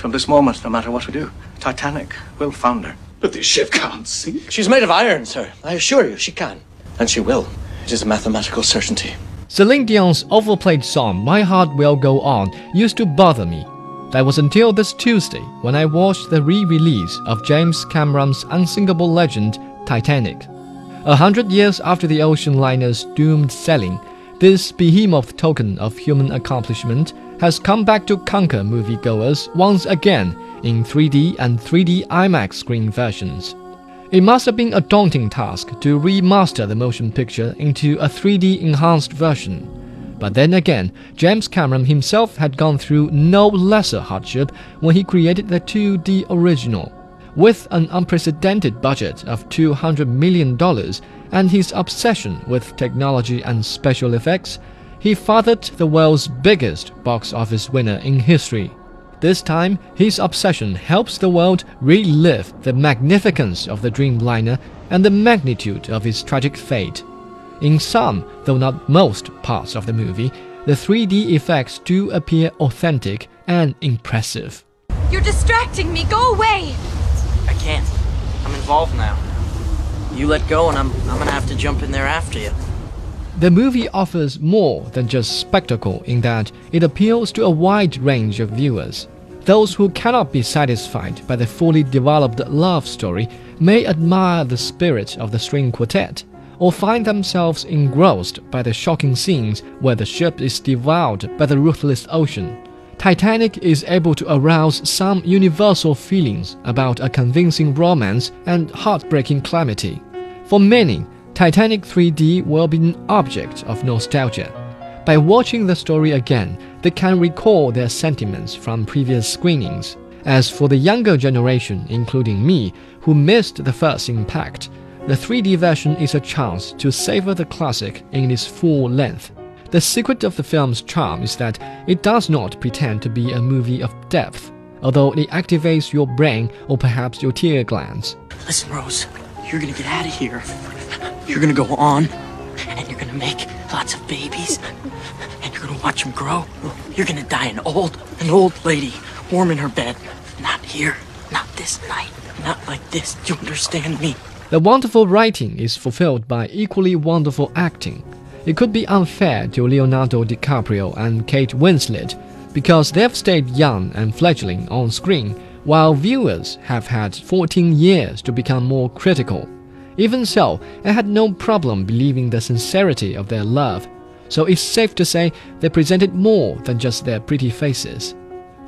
From this moment, no matter what we do, Titanic will founder. But this ship can't sink. She's made of iron, sir. I assure you, she can. And she will. It is a mathematical certainty. Celine Dion's overplayed song, My Heart Will Go On, used to bother me. That was until this Tuesday, when I watched the re-release of James Cameron's unsinkable legend, Titanic. 100 years after the ocean liner's doomed sailing, this behemoth token of human accomplishment has come back to conquer moviegoers once again in 3D and 3D IMAX screen versions. It must have been a daunting task to remaster the motion picture into a 3D enhanced version. But then again, James Cameron himself had gone through no lesser hardship when he created the 2D original. With an unprecedented budget of $200 million and his obsession with technology and special effects, he fathered the world's biggest box office winner in history. This time, his obsession helps the world relive the magnificence of the Dreamliner and the magnitude of his tragic fate. In some, though not most, parts of the movie, the 3D effects do appear authentic and impressive. You're distracting me! Go away! I can't. I'm involved now. You let go and I'm gonna have to jump in there after you. The movie offers more than just spectacle in that it appeals to a wide range of viewers. Those who cannot be satisfied by the fully developed love story may admire the spirit of the string quartet, or find themselves engrossed by the shocking scenes where the ship is devoured by the ruthless ocean. Titanic is able to arouse some universal feelings about a convincing romance and heartbreaking calamity. For many, Titanic 3D will be an object of nostalgia. By watching the story again, they can recall their sentiments from previous screenings. As for the younger generation, including me, who missed the first impact, the 3D version is a chance to savor the classic in its full length. The secret of the film's charm is that it does not pretend to be a movie of depth, although it activates your brain or perhaps your tear glands. Listen, Rose, you're gonna get out of here. You're gonna go on, and you're gonna make lots of babies, and you're gonna watch them grow. You're gonna die an old lady, warm in her bed. Not here, not this night, not like this. Do you understand me? The wonderful writing is fulfilled by equally wonderful acting. It could be unfair to Leonardo DiCaprio and Kate Winslet because they've stayed young and fledgling on screen while viewers have had 14 years to become more critical. Even so, I had no problem believing the sincerity of their love, so it's safe to say they presented more than just their pretty faces.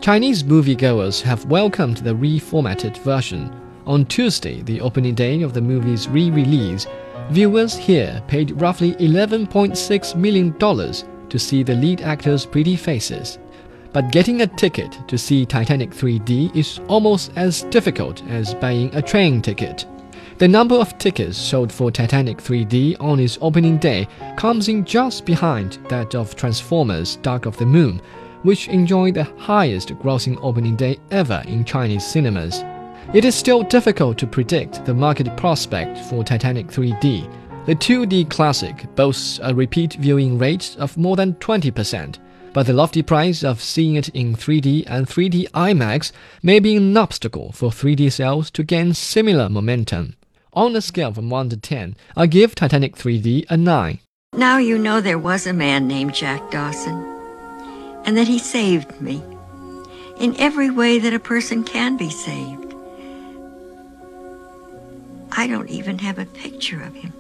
Chinese moviegoers have welcomed the reformatted version. On Tuesday, the opening day of the movie's re-release, viewers here paid roughly $11.6 million to see the lead actors' pretty faces. But getting a ticket to see Titanic 3D is almost as difficult as buying a train ticket. The number of tickets sold for Titanic 3D on its opening day comes in just behind that of Transformers: Dark of the Moon, which enjoyed the highest grossing opening day ever in Chinese cinemas. It is still difficult to predict the market prospect for Titanic 3D. The 2D classic boasts a repeat viewing rate of more than 20%, but the lofty price of seeing it in 3D and 3D IMAX may be an obstacle for 3D sales to gain similar momentum. On a scale from 1 to 10, I give Titanic 3D a 9. Now you know there was a man named Jack Dawson, and that he saved me in every way that a person can be saved. I don't even have a picture of him.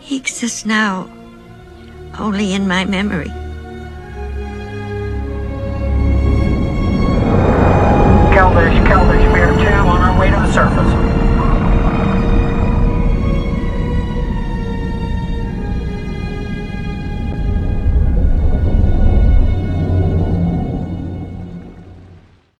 He exists now only in my memory.